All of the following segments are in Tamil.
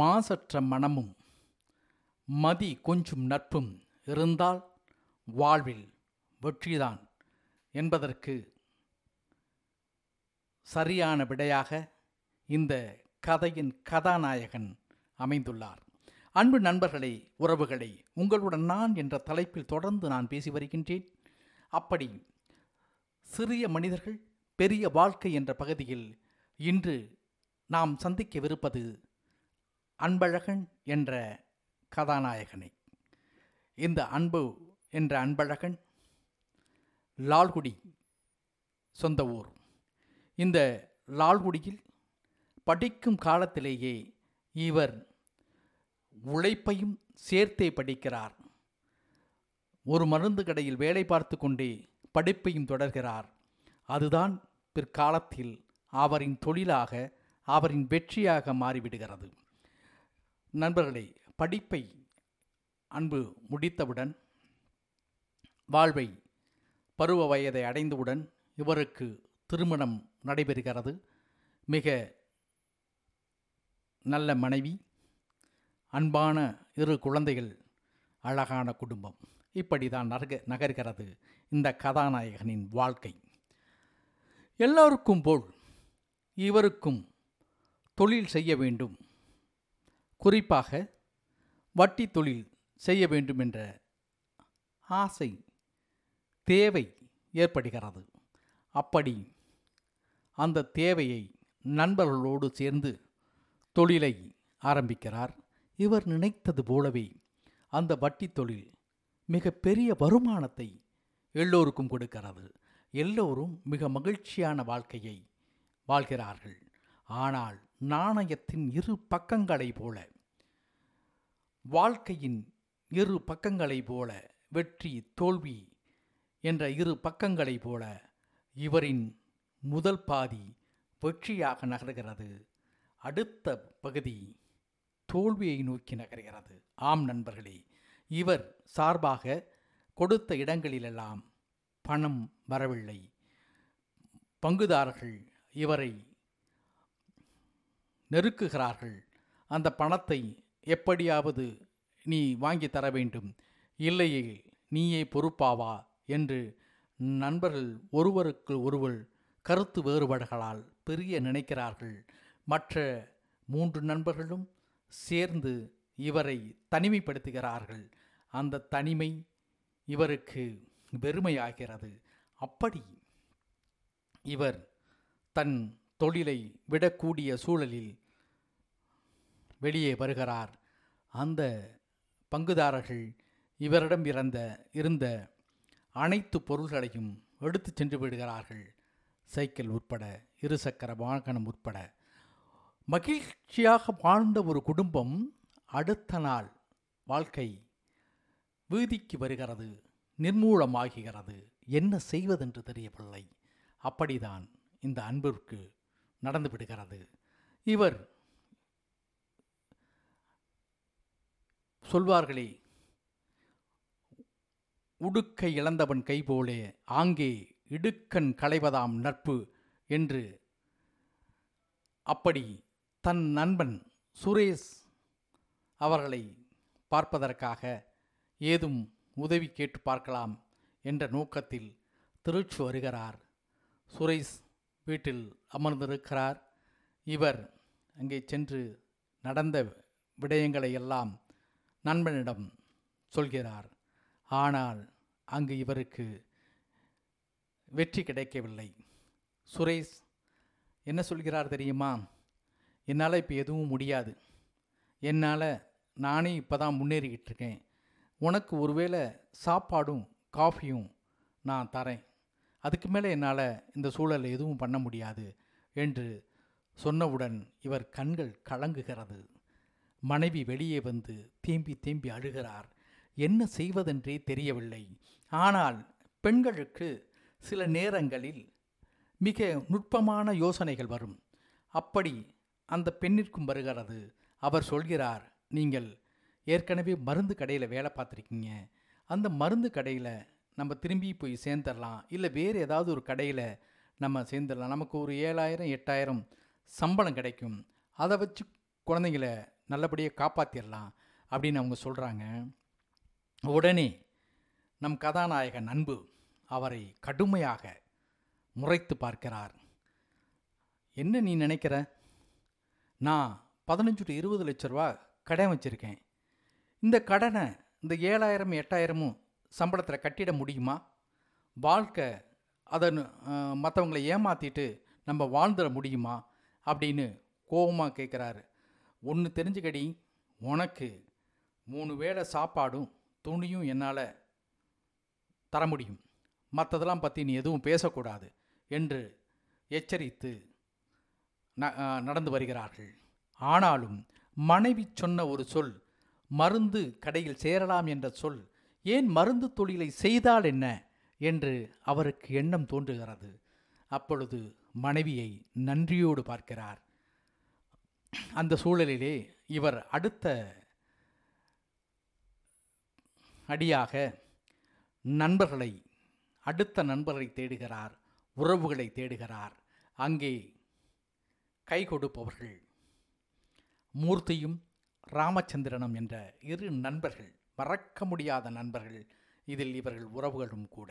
மாசற்ற மனமும் மதி கொஞ்சும் நட்பும் இருந்தால் வாழ்வில் வெற்றிதான் என்பதற்கு சரியான விடையாக இந்த கதையின் கதாநாயகன் அமைந்துள்ளார். அன்பு நண்பர்களை, உறவுகளை, உங்களுடன் நான் என்ற தலைப்பில் தொடர்ந்து நான் பேசி வருகின்றேன். அப்படி சிறிய மனிதர்கள் பெரிய வாழ்க்கை என்ற பகுதியில் இன்று நாம் சந்திக்கவிருப்பது அன்பழகன் என்ற கதாநாயகனை. இந்த அன்பு என்ற அன்பழகன் லால்குடி சொந்த ஊர். இந்த லால்குடியில் படிக்கும் காலத்திலேயே இவர் உழைப்பையும் சேர்த்தே படிக்கிறார். ஒரு மருந்து கடையில் வேலை பார்த்து கொண்டே படிப்பையும் தொடர்கிறார். அதுதான் பிற்காலத்தில் அவரின் தொழிலாக, அவரின் வெற்றியாக மாறிவிடுகிறது. நண்பர்களே, படிப்பை அன்பு முடித்தவுடன், வாழ்வை பருவ வயதை அடைந்தவுடன் இவருக்கு திருமணம் நடைபெறுகிறது. மிக நல்ல மனைவி, அன்பான இரு குழந்தைகள், அழகான குடும்பம். இப்படி தான் நகர்கிறது இந்த கதாநாயகனின் வாழ்க்கை. எல்லோருக்கும் போல் இவருக்கும் தொழில் செய்ய வேண்டும், குறிப்பாக வட்டி தொழில் செய்ய வேண்டும் என்ற ஆசை, தேவை ஏற்படுகிறது. அப்படி அந்த தேவையை நண்பர்களோடு சேர்ந்து தொழிலை ஆரம்பிக்கிறார். இவர் நினைத்தது போலவே அந்த வட்டி தொழில் மிக பெரிய வருமானத்தை எல்லோருக்கும் கொடுக்கிறது. எல்லோரும் மிக மகிழ்ச்சியான வாழ்க்கையை வாழ்கிறார்கள். ஆனால் நாணயத்தின் இரு பக்கங்களை போல, வாழ்க்கையின் இரு பக்கங்களை போல, வெற்றி தோல்வி என்ற இரு பக்கங்களை போல இவரின் முதல் பாதி வெற்றியாக நகர்கிறது. அடுத்த பகுதி தோல்வியை நோக்கி நகர்கிறது. ஆம் நண்பர்களே, இவர் சார்பாக கொடுத்த இடங்களிலெல்லாம் பணம் வரவில்லை. பங்குதாரர்கள் இவரை நெருக்குகிறார்கள். அந்த பணத்தை எப்படியாவது நீ வாங்கி தர வேண்டும், இல்லையே நீயே பொறுப்பாவா என்று நண்பர்கள் ஒருவருக்கு ஒருவர் கருத்து வேறுபாடுகளால் பெரிய நினைக்கிறார்கள். மற்ற மூன்று நண்பர்களும் சேர்ந்து இவரை தனிமைப்படுத்துகிறார்கள். அந்த தனிமை இவருக்கு வெறுமையாகிறது. அப்படி இவர் தன் தொழிலை விடக்கூடிய சூழலில் வெளியே வருகிறார். அந்த பங்குதாரர்கள் இவரிடம் இருந்த அனைத்து பொருள்களையும் எடுத்து சென்று விடுகிறார்கள். சைக்கிள் உட்பட, இருசக்கர வாகனம் உட்பட. மகிழ்ச்சியாக வாழ்ந்த ஒரு குடும்பம் அடுத்த நாள் வாழ்க்கை வீதிக்கு வருகிறது, நிர்மூலமாகிறது. என்ன செய்வதென்று தெரியவில்லை. அப்படிதான் இந்த அன்பிற்கு நடந்து விடுகிறது. இவர் சொல்வார்களே, உடுக்கை இழந்தவன் கை போலே ஆங்கே இடுக்கன் களைவதாம் நட்பு என்று. அப்படி தன் நண்பன் சுரேஷ் அவர்களை பார்ப்பதற்காக ஏதும் உதவி கேட்டு பார்க்கலாம் என்ற நோக்கத்தில் திருச்சி வருகிறார். சுரேஷ் வீட்டில் அமர்ந்திருக்கிறார். இவர் அங்கே சென்று நடந்த விடயங்களை எல்லாம் நண்பனிடம் சொல்கிறார். ஆனால் அங்கு இவருக்கு வெற்றி கிடைக்கவில்லை. சுரேஷ் என்ன சொல்கிறார் தெரியுமா? என்னால் இப்போ எதுவும் முடியாது, என்னால் நானே இப்போ தான் முன்னேறிக்கிட்டு இருக்கேன், உனக்கு ஒருவேளை சாப்பாடும் காஃபியும் நான் தரேன், அதுக்கு மேலே என்னால் இந்த சூழலில் எதுவும் பண்ண முடியாது என்று சொன்னவுடன் இவர் கண்கள் கலங்குகிறது. மனைவி வெளியே வந்து தேம்பி தேம்பி அழுகிறார். என்ன செய்வதென்றே தெரியவில்லை. ஆனால் பெண்களுக்கு சில நேரங்களில் மிக நுட்பமான யோசனைகள் வரும். அப்படி அந்த பெண்ணிற்கும் வருகிறது. அவர் சொல்கிறார், நீங்கள் ஏற்கனவே மருந்து கடையில் வேலை பார்த்துருக்கீங்க, அந்த மருந்து கடையில் நம்ம திரும்பி போய் சேர்ந்துடலாம், இல்லை வேறு ஏதாவது ஒரு கடையில் நம்ம சேர்ந்துடலாம், நமக்கு ஒரு 7,000 8,000 சம்பளம் கிடைக்கும், அதை வச்சு குழந்தைங்கள நல்லபடியாக காப்பாற்றிடலாம் அப்படின்னு அவங்க சொல்கிறாங்க. உடனே நம் கதாநாயகன் அன்பு அவரை கடுமையாக முறைத்து பார்க்கிறார். என்ன நீ நினைக்கிற? நான் 15 to 20 லட்ச ரூபா கடன் வச்சுருக்கேன். இந்த கடனை இந்த 7,000 8,000 சம்பளத்தில் கட்டிட முடியுமா? வாழ்க்கை அதை மற்றவங்களை ஏமாற்றிட்டு நம்ம வாழ்ந்துட முடியுமா அப்படின்னு கோபமாக கேட்குறாரு. ஒன்று தெரிஞ்சுக்கடி, உனக்கு 3 வேளை சாப்பாடும் துணியும் என்னால் தர முடியும், மற்றதெல்லாம் பற்றி நீ எதுவும் பேசக்கூடாது என்று எச்சரித்து நடந்து வருகிறார்கள். ஆனாலும் மனைவி சொன்ன ஒரு சொல், மருந்து கடையில் சேரலாம் என்ற சொல், ஏன் மருந்து தொழிலை செய்தால் என்ன என்று அவருக்கு எண்ணம் தோன்றுகிறது. அப்பொழுது மனைவியை நன்றியோடு பார்க்கிறார். அந்த சூழலிலே இவர் அடுத்த அடியாக அடுத்த நண்பர்களை தேடுகிறார், உறவுகளை தேடுகிறார். அங்கே கை கொடுப்பவர்கள் மூர்த்தியும் ராமச்சந்திரனும் என்ற 2 நண்பர்கள், மறக்க முடியாத நண்பர்கள். இதில் இவர்கள் உறவுகளும் கூட.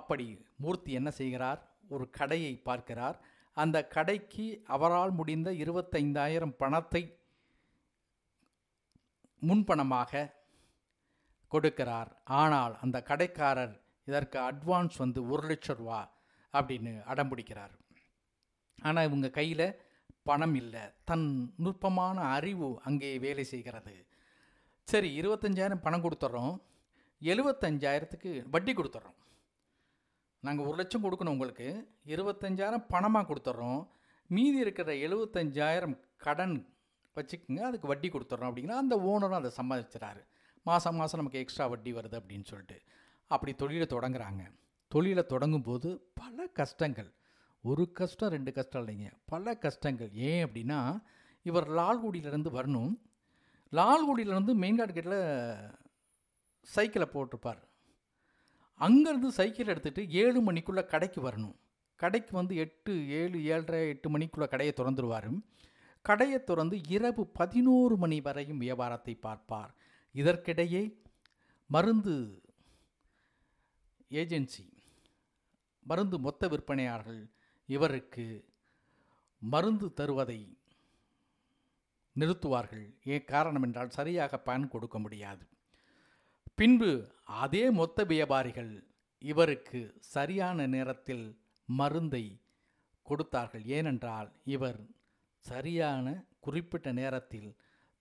அப்படி மூர்த்தி என்ன செய்கிறார்? ஒரு கடையை பார்க்கிறார். அந்த கடைக்கு அவரால் முடிந்த 25,000 பணத்தை முன்பணமாக கொடுக்கிறார். ஆனால் அந்த கடைக்காரர் இதற்கு அட்வான்ஸ் வந்து 1 லட்ச ரூபா அப்படின்னு அடம்பிடிக்கிறார். ஆனால் இவங்க கையில் பணம் இல்லை. தன் நுட்பமான அறிவு அங்கே வேலை செய்கிறது. சரி, 25,000 பணம் கொடுத்துட்றோம், 75,000 வட்டி கொடுத்துட்றோம். நாங்கள் 1 லட்சம் கொடுக்கணும் உங்களுக்கு, 25,000 பணமாக கொடுத்துட்றோம், மீதி இருக்கிற 75,000 கடன் வச்சுக்கோங்க, அதுக்கு வட்டி கொடுத்துட்றோம் அப்படிங்கன்னா அந்த ஓனரும் அதை சம்மதிச்சிட்டாரு. மாதம் மாதம் நமக்கு எக்ஸ்ட்ரா வட்டி வருது அப்படின்னு சொல்லிட்டு அப்படி தொழிலை தொடங்குறாங்க. தொழிலை தொடங்கும்போது பல கஷ்டங்கள், 1 கஷ்டம் 2 கஷ்டம் இல்லைங்க, பல கஷ்டங்கள். ஏன் அப்படின்னா இவர் லால்குடியிலேருந்து வரணும். லால்குடியிலேருந்து மெயின்கார்டு கேட்டில் சைக்கிளை போட்டிருப்பார். அங்கேருந்து சைக்கிளை எடுத்துகிட்டு 7 மணிக்குள்ளே கடைக்கு வரணும். கடைக்கு வந்து 8, 7, 7:30, 8 மணிக்குள்ளே கடையை திறந்துருவார். கடையை திறந்து இரவு 11 மணி வரையும் வியாபாரத்தை பார்ப்பார். இதற்கிடையே மருந்து ஏஜென்சி, மருந்து மொத்த விற்பனையாளர்கள் இவருக்கு மருந்து தருவதை நிறுத்துவார்கள். ஏன் காரணம் என்றால் சரியாக பணம் கொடுக்க முடியாது. பின்பு அதே மொத்த வியாபாரிகள் இவருக்கு சரியான நேரத்தில் மருந்தை கொடுத்தார்கள். ஏனென்றால் இவர் சரியான குறிப்பிட்ட நேரத்தில்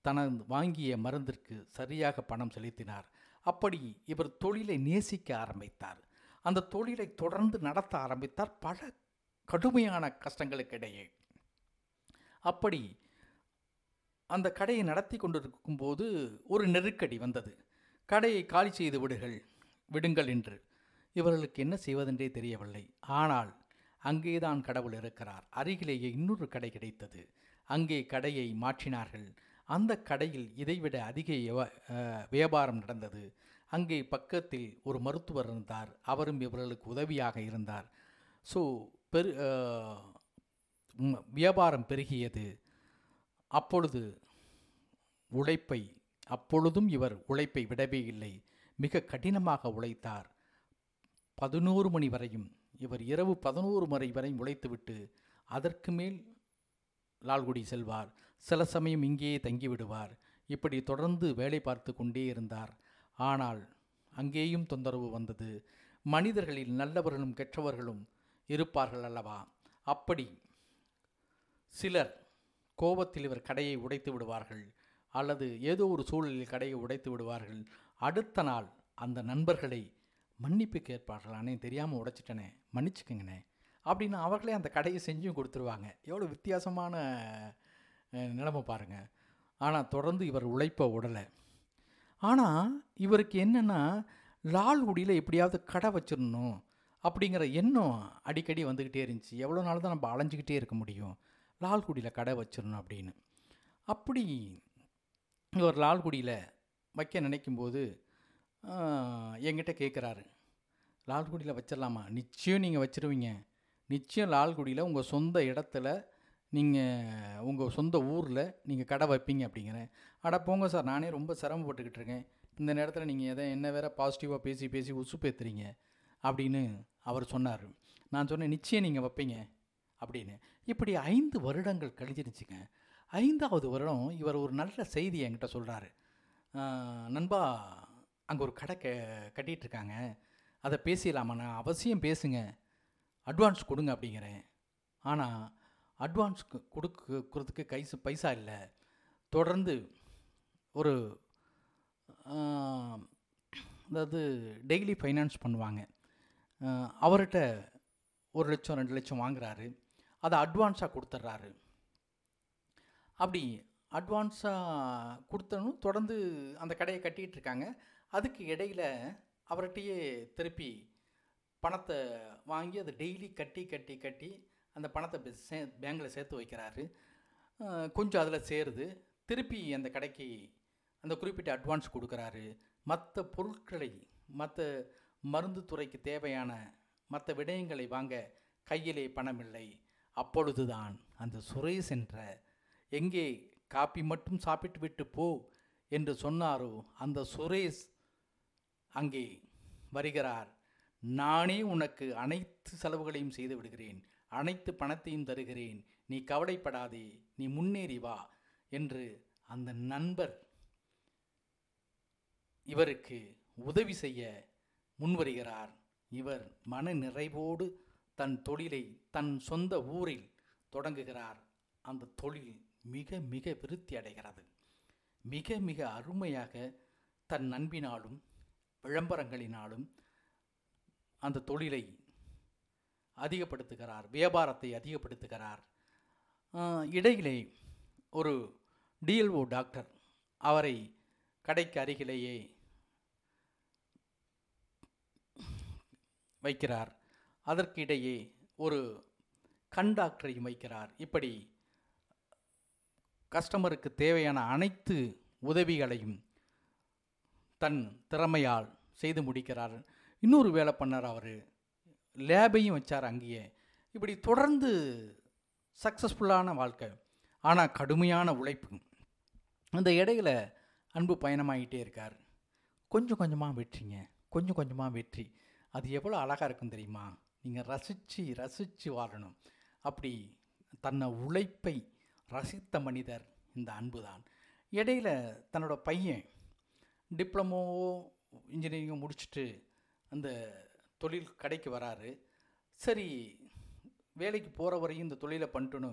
தனது வாங்கிய மருந்திற்கு சரியாக பணம் செலுத்தினார். அப்படி இவர் தொழிலை நேசிக்க ஆரம்பித்தார். அந்த தொழிலை தொடர்ந்து நடத்த ஆரம்பித்தார், பல கடுமையான கஷ்டங்களுக்கிடையே. அப்படி அந்த கடையை நடத்தி கொண்டிருக்கும்போது ஒரு நெருக்கடி வந்தது. கடையை காலி செய்து விடுங்கள் என்று. இவர்களுக்கு என்ன செய்வதென்றே தெரியவில்லை. ஆனால் அங்கேதான் கடவுள் இருக்கிறார். அருகிலேயே இன்னொரு கடை கிடைத்தது. அங்கே கடையை மாற்றினார்கள். அந்த கடையில் இதைவிட அதிக வியாபாரம் நடந்தது. அங்கே பக்கத்தில் ஒரு மருத்துவர் இருந்தார். அவரும் இவர்களுக்கு உதவியாக இருந்தார். ஸோ வியாபாரம் பெருகியது. அப்பொழுது அப்பொழுதும் இவர் உழைப்பை விடவே இல்லை. மிக கடினமாக உழைத்தார். 11 மணி வரையும், இவர் இரவு 11 மணி வரையும் உழைத்துவிட்டு அதற்கு மேல் லால்குடி செல்வார். சில சமயம் இங்கேயே தங்கிவிடுவார். இப்படி தொடர்ந்து வேலை பார்த்து கொண்டே இருந்தார். ஆனால் அங்கேயும் தொந்தரவு வந்தது. மனிதர்களில் நல்லவர்களும் கெட்டவர்களும் இருப்பார்கள் அல்லவா? அப்படி சிலர் கோபத்தில் இவர் கடையை உடைத்து விடுவார்கள், அல்லது ஏதோ ஒரு சூழலில் கடையை உடைத்து விடுவார்கள். அடுத்த நாள் அந்த நண்பர்களை மன்னிப்பு கேட்பார்கள். அண்ணே, தெரியாமல் உடைச்சிட்டனே, மன்னிச்சுக்கங்கண்ணே அப்படின்னு அவர்களே அந்த கடையை செஞ்சும் கொடுத்துருவாங்க. எவ்வளோ வித்தியாசமான நிலைமை பாருங்கள். ஆனால் தொடர்ந்து இவர் உழைப்ப உடலை. ஆனால் இவருக்கு என்னென்னா லால்குடியில் எப்படியாவது கடை வச்சிடணும் அப்படிங்கிற எண்ணம் அடிக்கடி வந்துக்கிட்டே இருந்துச்சு. எவ்வளோ நாள் தான் நம்ம அலைஞ்சிக்கிட்டே இருக்க முடியும், லால்குடியில் கடை வச்சிடணும் அப்படின்னு. அப்படி இவர் லால்குடியில் வைக்க நினைக்கும்போது என்கிட்ட கேட்குறாரு, லால்குடியில் வச்சிடலாமா? நிச்சயம் நீங்கள் வச்சிருவீங்க, நிச்சயம் லால்குடியில் உங்கள் சொந்த இடத்துல நீங்கள் உங்கள் சொந்த ஊரில் நீங்கள் கடை வைப்பீங்க அப்படிங்கிறேன். அட போங்க சார், நானே ரொம்ப சிரமப்பட்டுக்கிட்டு இருக்கேன், இந்த நேரத்தில் நீங்கள் எதை என்ன வேறு பாசிட்டிவாக பேசி பேசி உசுப்பேத்துறீங்க அப்படின்னு அவர் சொன்னார். நான் சொன்னேன், நிச்சயம் நீங்கள் வைப்பீங்க அப்படின்னு. இப்படி 5 வருடங்கள் கழிஞ்சிருச்சுங்க. 5வது வருடம் இவர் ஒரு நல்ல செய்தி என்கிட்ட சொல்கிறாரு. நண்பா, அங்கே ஒரு கடை கட்டிகிட்ருக்காங்க, அதை பேசிடலாமாண்ணா? அவசியம் பேசுங்க, அட்வான்ஸ் கொடுங்க அப்படிங்கிறேன். ஆனால் அட்வான்ஸ் கொடுக்குறதுக்கு பைசா இல்லை. தொடர்ந்து ஒரு அதாவது டெய்லி ஃபைனான்ஸ் பண்ணுவாங்க. அவர்கிட்ட 1 லட்சம் 2 லட்சம் வாங்குறாரு, அதை அட்வான்ஸாக கொடுத்துட்றாரு. அப்படி அட்வான்ஸாக கொடுத்தனும் தொடர்ந்து அந்த கடையை கட்டிகிட்டு இருக்காங்க. அதுக்கு இடையில் அவர்கிட்டையே திருப்பி பணத்தை வாங்கி அதை டெய்லி கட்டி கட்டி கட்டி அந்த பணத்தை பேங்கில் சேர்த்து வைக்கிறாரு. கொஞ்சம் அதில் சேருது, திருப்பி அந்த கடைக்கு அந்த குறிப்பிட்ட அட்வான்ஸ் கொடுக்குறாரு. மற்ற பொருட்களை, மற்ற மருந்து துறைக்கு தேவையான மற்ற விடயங்களை வாங்க கையிலே பணம் இல்லை. அப்பொழுதுதான் அந்த சுரேஷ் என்ற எங்கே காப்பி மட்டும் சாப்பிட்டு விட்டு போ என்று சொன்னாரோ அந்த சுரேஷ் அங்கே வருகிறார். நானே உனக்கு அனைத்து செலவுகளையும் செய்து விடுகிறேன், அனைத்து பணத்தையும் தருகிறேன், நீ கவலைப்படாதே, நீ முன்னேறி வா என்று அந்த நண்பர் இவருக்கு உதவி செய்ய முன்வருகிறார். இவர் மன நிறைவோடு தன் தொழிலை தன் சொந்த ஊரில் தொடங்குகிறார். அந்த தொழில் மிக மிக விருத்தி அடைகிறது. மிக மிக அருமையாக தன் நண்பினாலும் விளம்பரங்களினாலும் அந்த தொழிலை அதிகப்படுத்துகிறார், வியாபாரத்தை அதிகப்படுத்துகிறார். இடையிலே ஒரு டிஎல்ஓ டாக்டர் அவரை கடைக்கு அருகிலேயே வைக்கிறார். அதற்கிடையே ஒரு கண் டாக்டரையும் வைக்கிறார். இப்படி கஸ்டமருக்கு தேவையான அனைத்து உதவிகளையும் தன் திறமையால் செய்து முடிக்கிறார். இன்னொரு வேலை பண்ணார், அவர் லேபையும் வச்சார் அங்கேயே. இப்படி தொடர்ந்து சக்ஸஸ்ஃபுல்லான வாழ்க்கை, ஆனால் கடுமையான உழைப்பு. அந்த இடையில் அன்பு பயணமாகிட்டே இருக்கார். கொஞ்சம் கொஞ்சமாக வெற்றிங்க, கொஞ்சம் கொஞ்சமாக வெற்றி. அது எவ்வளோ அழகாக இருக்கும் தெரியுமா? நீங்கள் ரசித்து ரசித்து வாழணும். அப்படி தன்னை உழைப்பை ரசித்த மனிதர் இந்த அன்பு தான். இடையில் தன்னோட பையன் டிப்ளமோ இன்ஜினியரிங்கோ முடிச்சுட்டு அந்த தொழில் கடைக்கு வராரு. சரி, வேலைக்கு போகிற வரையும் இந்த தொழிலை பண்ணிட்டுன்னு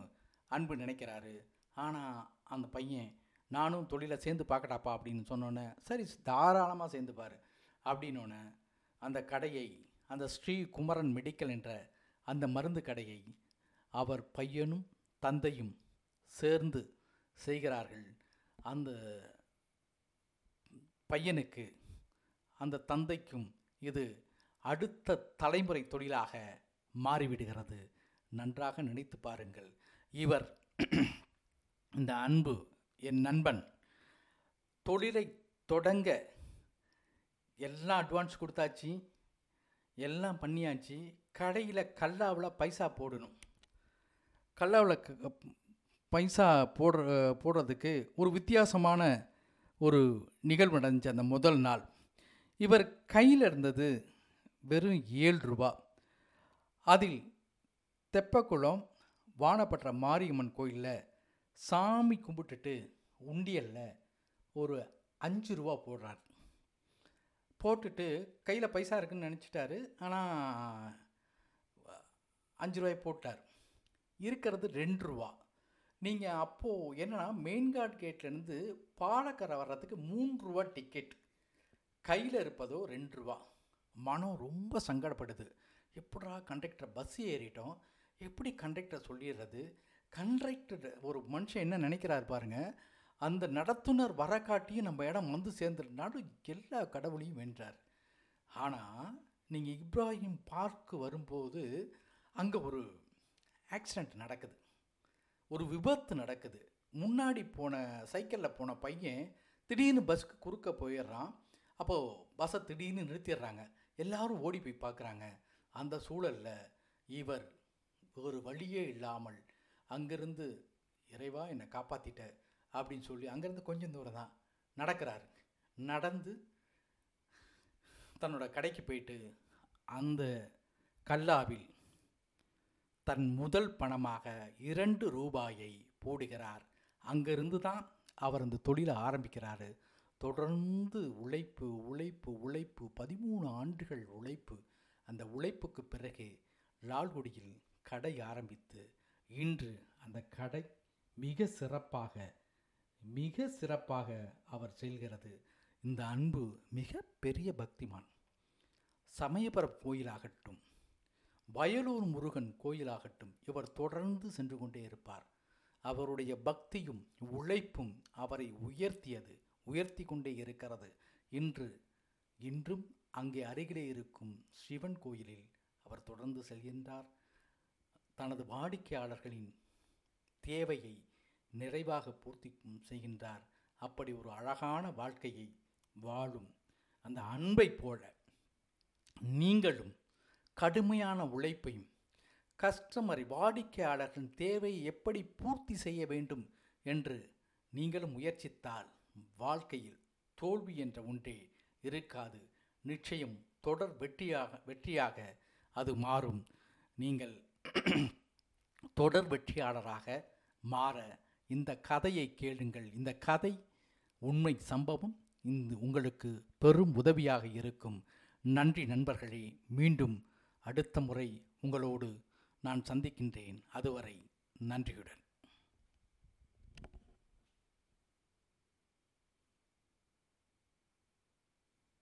அன்பு நினைக்கிறாரு. ஆனால் அந்த பையன், நானும் தொழிலை சேர்ந்து பார்க்கட்டாப்பா அப்படின்னு சொன்னோன்னே, சரி தாராளமாக சேர்ந்துப்பார் அப்படின்னோன்னே அந்த கடையை, அந்த ஸ்ரீ குமரன் மெடிக்கல் என்ற அந்த மருந்து கடையை அவர் பையனும் தந்தையும் சேர்ந்து செய்கிறார்கள். அந்த பையனுக்கு, அந்த தந்தைக்கும் இது அடுத்த தலைமுறை தொழிலாக மாறிவிடுகிறது. நன்றாக நினைத்து பாருங்கள். இவர் இந்த அன்பு என் நண்பன் தொழிலை தொடங்க எல்லாம் அட்வான்ஸ் கொடுத்தாச்சு, எல்லாம் பண்ணியாச்சு. கடையில் கல்லாவில் பைசா போடணும். கல்லாவில் பைசா போடுறதுக்கு ஒரு வித்தியாசமான ஒரு நிகழ்வு நடந்துச்சு. அந்த முதல் நாள் இவர் கையில் இருந்தது வெறும் 7 ரூபா. அதில் தெப்பக்குளம் வானப்பற்ற மாரியம்மன் கோயிலில் சாமி கும்பிட்டுட்டு உண்டியலில் ஒரு 5 ரூபா போடுறார். போட்டுட்டு கையில் பைசா இருக்குன்னு நினச்சிட்டாரு. ஆனால் 5 ரூபாய் போட்டார், இருக்கிறது 2 ரூபா. நீங்கள் அப்போது என்னென்னா, மெயின்கார்ட் கேட்லேருந்து பாலக்கரை வர்றதுக்கு 3 ரூபா டிக்கெட், கையில் இருப்பதோ 2 ரூபா. மனம் ரொம்ப சங்கடப்படுது. எப்படா கண்டக்டரை பஸ் ஏறிட்டோம், எப்படி கண்டக்டரை சொல்லிடுறது? கண்டக்டர் ஒரு மனுஷன் என்ன நினைக்கிறார் பாருங்கள், அந்த நடத்துனர் வர காட்டியும் நம்ம இடம் வந்து சேர்ந்துருந்தாலும் எல்லா கடவுளையும் வென்றார். ஆனால் நீங்கள் இப்ராஹிம் பார்க்கு வரும்போது அங்கே ஒரு ஆக்சிடெண்ட் நடக்குது, ஒரு விபத்து நடக்குது. முன்னாடி போன சைக்கிளில் போன பையன் திடீர்னு பஸ்ஸுக்கு குறுக்க போயிடுறான். அப்போது பஸ்ஸை திடீர்னு நிறுத்திடுறாங்க. எல்லோரும் ஓடி போய் பார்க்குறாங்க. அந்த சூழலில் இவர் ஒரு வழியே இல்லாமல் அங்கேருந்து இறைவா என்னை காப்பாற்றிட்ட அப்படின்னு சொல்லி அங்கேருந்து கொஞ்சம் தூரம் தான் நடக்கிறாரு. நடந்து தன்னோட கடைக்கு போயிட்டு அந்த கல்லாவில் தன் முதல் பணமாக 2 ரூபாயை போடுகிறார். அங்கேருந்து தான் அவர் அந்த தொழிலை ஆரம்பிக்கிறார். தொடர்ந்து உழைப்பு உழைப்பு உழைப்பு, 13 ஆண்டுகள் உழைப்பு. அந்த உழைப்புக்கு பிறகு லால்குடியில் கடை ஆரம்பித்து இன்று அந்த கடை மிக சிறப்பாக அவர் செல்கிறது. இந்த அன்பு மிக பெரிய பக்திமான். சமயபுரம் கோயிலாகட்டும், வயலூர் முருகன் கோயிலாகட்டும், இவர் தொடர்ந்து சென்று கொண்டே இருப்பார். அவருடைய பக்தியும் உழைப்பும் அவரை உயர்த்தி கொண்டே இருக்கிறது. இன்றும் அங்கே அருகிலே இருக்கும் சிவன் கோயிலில் அவர் தொடர்ந்து செல்கின்றார். தனது வாடிக்கையாளர்களின் தேவையை நிறைவாக பூர்த்தி செய்கின்றார். அப்படி ஒரு அழகான வாழ்க்கையை வாழும் அந்த அன்பை போல நீங்களும் கடுமையான உழைப்பையும் கஸ்டமரை வாடிக்கையாளர்களின் தேவையை எப்படி பூர்த்தி செய்ய வேண்டும் என்று நீங்களும் முயற்சித்தால் வாழ்க்கையில் தோல்வி என்ற ஒன்றே இருக்காது. நிச்சயம் தொடர் வெற்றியாக அது மாறும். நீங்கள் தொடர் வெற்றியாளராக மாற இந்த கதையை கேளுங்கள். இந்த கதை உண்மை சம்பவம். இந்த உங்களுக்கு பெரும் உதவியாக இருக்கும். நன்றி நண்பர்களே. மீண்டும் அடுத்த முறை உங்களோடு நான் சந்திக்கின்றேன். அதுவரை நன்றியுடன்.